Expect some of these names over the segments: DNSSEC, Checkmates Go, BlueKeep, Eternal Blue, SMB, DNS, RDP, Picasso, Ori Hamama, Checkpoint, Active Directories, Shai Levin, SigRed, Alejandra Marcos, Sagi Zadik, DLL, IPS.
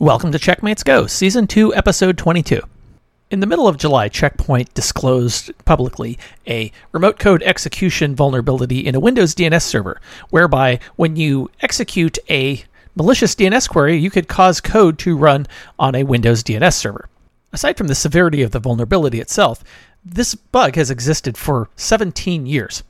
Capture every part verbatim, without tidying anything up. Welcome to Checkmates Go, Season two, Episode twenty-two. In the middle of July, Checkpoint disclosed publicly a remote code execution vulnerability in a Windows D N S server, whereby when you execute a malicious D N S query, you could cause code to run on a Windows D N S server. Aside from the severity of the vulnerability itself, this bug has existed for seventeen years.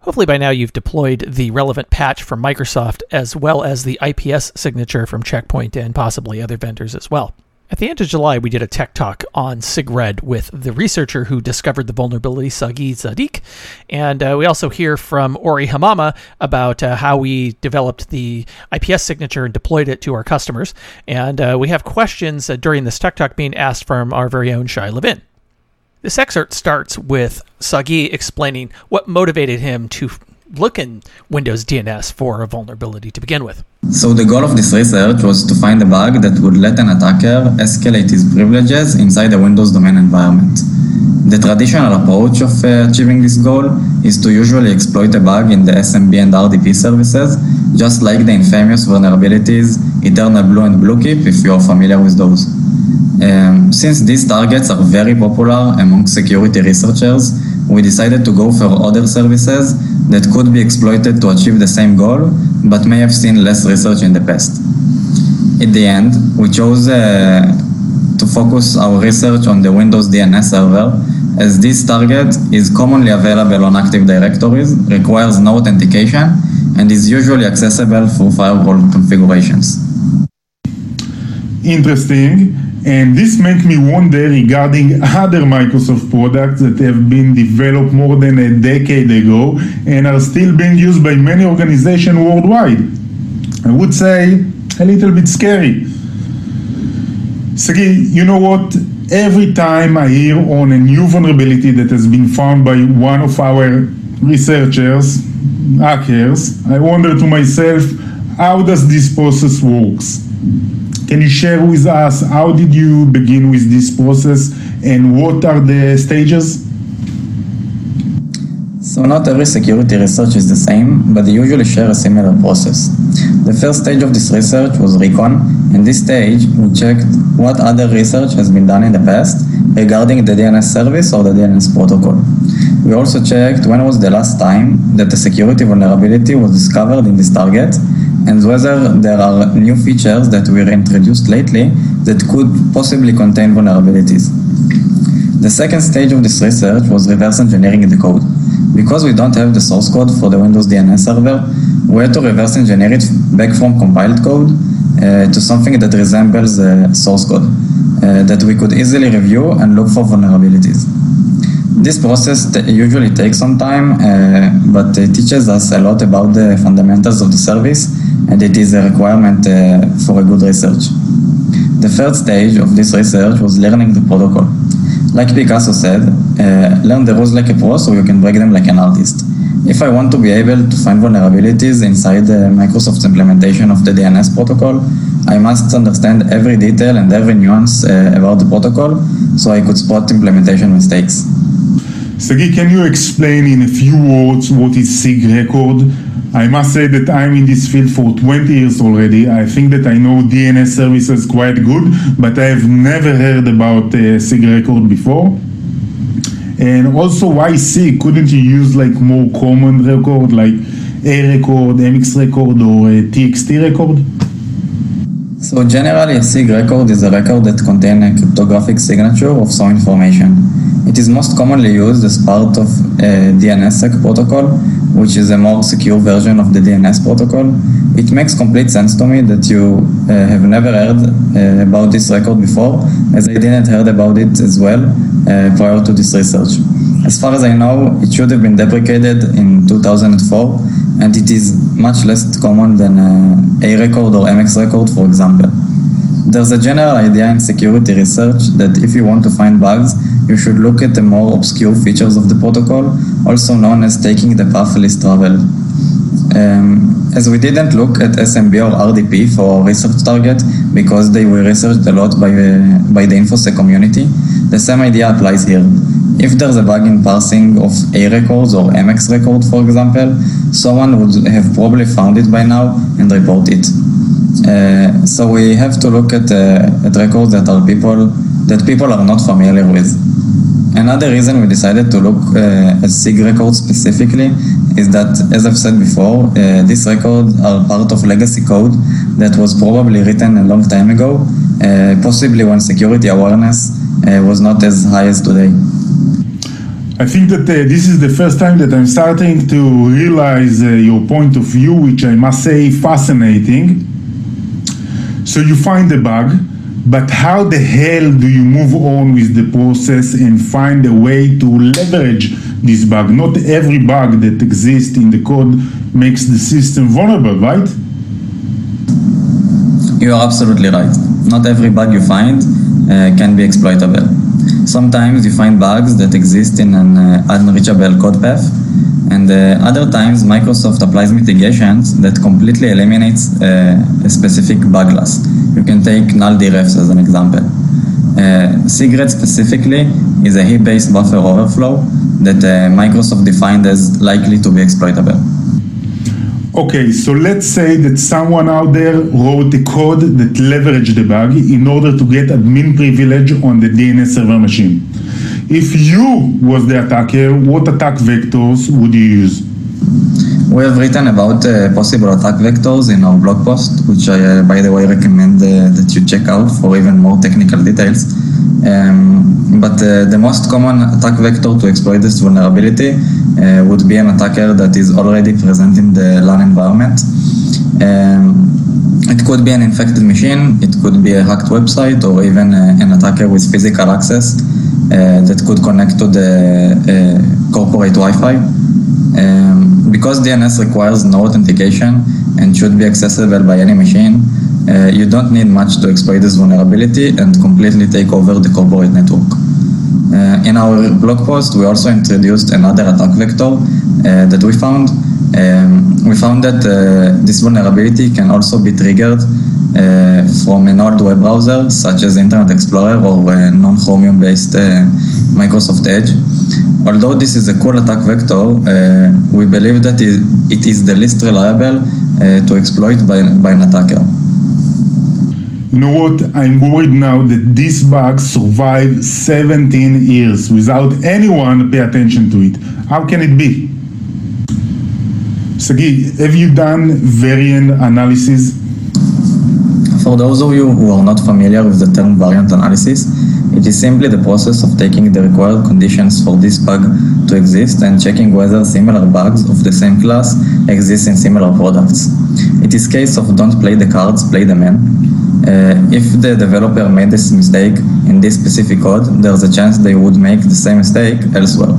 Hopefully by now you've deployed the relevant patch from Microsoft as well as the I P S signature from Checkpoint and possibly other vendors as well. At the end of July, we did a tech talk on SigRed with the researcher who discovered the vulnerability, Sagi Zadik, and uh, we also hear from Ori Hamama about uh, how we developed the I P S signature and deployed it to our customers, and uh, we have questions uh, during this tech talk being asked from our very own Shai Levin. This excerpt starts with Sagi explaining what motivated him to look in Windows D N S for a vulnerability to begin with. So the goal of this research was to find a bug that would let an attacker escalate his privileges inside the Windows domain environment. The traditional approach of uh, achieving this goal is to usually exploit a bug in the S M B and R D P services, just like the infamous vulnerabilities Eternal Blue and BlueKeep, if you are familiar with those. Um, since these targets are very popular among security researchers, we decided to go for other services that could be exploited to achieve the same goal, but may have seen less research in the past. At the end, we chose uh, to focus our research on the Windows D N S server, as this target is commonly available on Active Directories, requires no authentication, and is usually accessible through firewall configurations. Interesting. And this makes me wonder regarding other Microsoft products that have been developed more than a decade ago and are still being used by many organizations worldwide. I would say a little bit scary. Sagi, you know what? Every time I hear on a new vulnerability that has been found by one of our researchers, hackers, I wonder to myself, how does this process works? Can you share with us, how did you begin with this process and what are the stages? So not every security research is the same, but they usually share a similar process. The first stage of this research was recon. In this stage, we checked what other research has been done in the past regarding the D N S service or the D N S protocol. We also checked when was the last time that a security vulnerability was discovered in this target, and whether there are new features that were introduced lately that could possibly contain vulnerabilities. The second stage of this research was reverse engineering the code. Because we don't have the source code for the Windows D N S server, we had to reverse engineer it back from compiled code uh, to something that resembles uh, source code uh, that we could easily review and look for vulnerabilities. This process t- usually takes some time, uh, but it teaches us a lot about the fundamentals of the service, and it is a requirement uh, for a good research. The third stage of this research was learning the protocol. Like Picasso said, uh, learn the rules like a pro so you can break them like an artist. If I want to be able to find vulnerabilities inside uh, Microsoft's implementation of the D N S protocol, I must understand every detail and every nuance uh, about the protocol so I could spot implementation mistakes. Sagi, can you explain in a few words what is SigRecord? I must say that I'm in this field for twenty years already. I think that I know D N S services quite good, but I have never heard about uh, SigRecord before. And also, why Sig? Couldn't you use like more common record, like A record, M X record, or a T X T record? So generally, a Sig record is a record that contains a cryptographic signature of some information. It is most commonly used as part of a DNSSEC protocol, which is a more secure version of the D N S protocol. It makes complete sense to me that you uh, have never heard uh, about this record before, as I didn't heard about it as well uh, prior to this research. As far as I know, it should have been deprecated in two thousand four, and it is much less common than uh, A record or M X record, for example. There's a general idea in security research that if you want to find bugs, you should look at the more obscure features of the protocol, also known as taking the path least traveled. Um, as we didn't look at S M B or R D P for our research target because they were researched a lot by, uh, by the InfoSec community, the same idea applies here. If there's a bug in parsing of A records or M X record, for example, someone would have probably found it by now and report it. Uh, so we have to look at, uh, at records that are people that people are not familiar with. Another reason we decided to look uh, at SIG records specifically is that, as I've said before, uh, these records are part of legacy code that was probably written a long time ago, uh, possibly when security awareness uh, was not as high as today. I think that uh, this is the first time that I'm starting to realize uh, your point of view, which I must say fascinating. So you find the bug, but how the hell do you move on with the process and find a way to leverage this bug? Not every bug that exists in the code makes the system vulnerable, right? You are absolutely right. Not every bug you find uh, can be exploitable. Sometimes you find bugs that exist in an uh, unreachable code path, and uh, other times Microsoft applies mitigations that completely eliminates uh, a specific bug class. You can take null derefs as an example. Uh, SigRed specifically is a heap-based buffer overflow that uh, Microsoft defined as likely to be exploitable. Okay, so let's say that someone out there wrote a code that leveraged the bug in order to get admin privilege on the D N S server machine. If you was the attacker, what attack vectors would you use? We have written about uh, possible attack vectors in our blog post, which I, uh, by the way, recommend uh, that you check out for even more technical details. Um, but uh, the most common attack vector to exploit this vulnerability uh, would be an attacker that is already present in the LAN environment. Um, it could be an infected machine, it could be a hacked website, or even uh, an attacker with physical access uh, that could connect to the uh, corporate Wi-Fi. Um, because D N S requires no authentication and should be accessible by any machine, uh, you don't need much to exploit this vulnerability and completely take over the corporate network. Uh, in our blog post, we also introduced another attack vector uh, that we found. Um, we found that uh, this vulnerability can also be triggered uh, from an old web browser, such as Internet Explorer or uh, non-Chromium-based uh, Microsoft Edge. Although this is a cool attack vector, uh, we believe that it is the least reliable uh, to exploit by, by an attacker. You know what? I'm worried now that this bug survived seventeen years without anyone pay attention to it. How can it be? Sagi, have you done variant analysis? For those of you who are not familiar with the term variant analysis, it is simply the process of taking the required conditions for this bug to exist and checking whether similar bugs of the same class exist in similar products. It is a case of don't play the cards, play the man. Uh, if the developer made this mistake in this specific code, there's a chance they would make the same mistake elsewhere.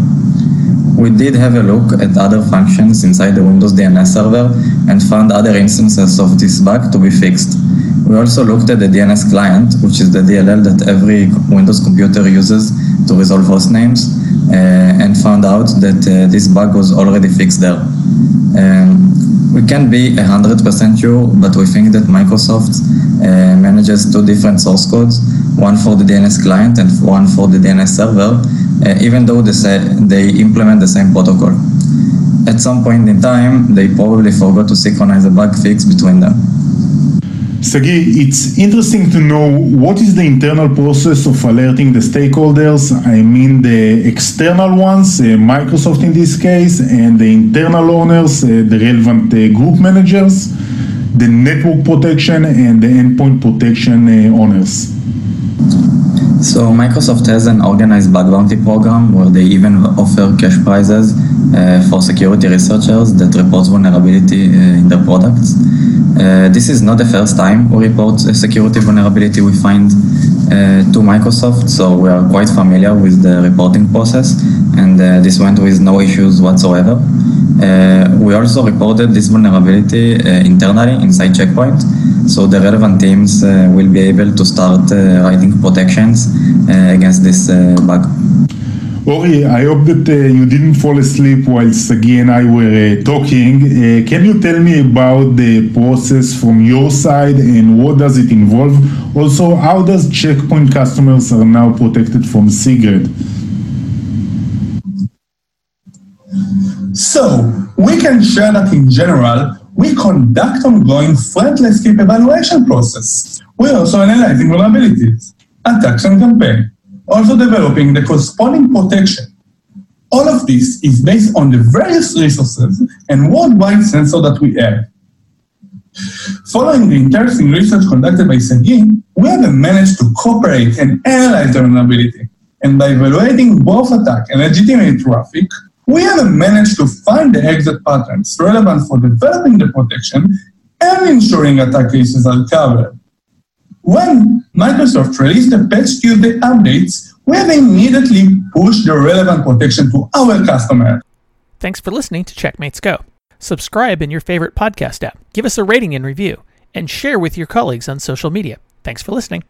We did have a look at other functions inside the Windows D N S server and found other instances of this bug to be fixed. We also looked at the D N S client, which is the D L L that every Windows computer uses to resolve host names, uh, and found out that uh, this bug was already fixed there. Um, we can't be one hundred percent sure, but we think that Microsoft uh, manages two different source codes, one for the D N S client and one for the D N S server, uh, even though they, say they implement the same protocol. At some point in time, they probably forgot to synchronize a bug fix between them. Sagi, it's interesting to know what is the internal process of alerting the stakeholders, I mean the external ones, uh, Microsoft in this case, and the internal owners, uh, the relevant uh, group managers, the network protection and the endpoint protection uh, owners. So Microsoft has an organized bug bounty program where they even offer cash prizes uh, for security researchers that report vulnerability uh, in their products. Uh, this is not the first time we report a security vulnerability we find uh, to Microsoft, so we are quite familiar with the reporting process, and uh, this went with no issues whatsoever. Uh, we also reported this vulnerability uh, internally inside Checkpoint, so the relevant teams uh, will be able to start uh, writing protections uh, against this uh, bug. Ori, I hope that uh, you didn't fall asleep while Sagi and I were uh, talking. Uh, can you tell me about the process from your side and what does it involve? Also, how does Checkpoint customers are now protected from SigRed? So, we can share that in general, we conduct ongoing threat-less keep evaluation process. We're also analyzing vulnerabilities, attacks and campaign, also developing the corresponding protection. All of this is based on the various resources and worldwide sensor that we have. Following the interesting research conducted by Sagi, we have managed to cooperate and analyze the vulnerability. And by evaluating both attack and legitimate traffic, we have managed to find the exit patterns relevant for developing the protection and ensuring attack cases are covered. When Microsoft released the Patch Tuesday updates, we have immediately pushed the relevant protection to our customer. Thanks for listening to Checkmates Go. Subscribe in your favorite podcast app, give us a rating and review, and share with your colleagues on social media. Thanks for listening.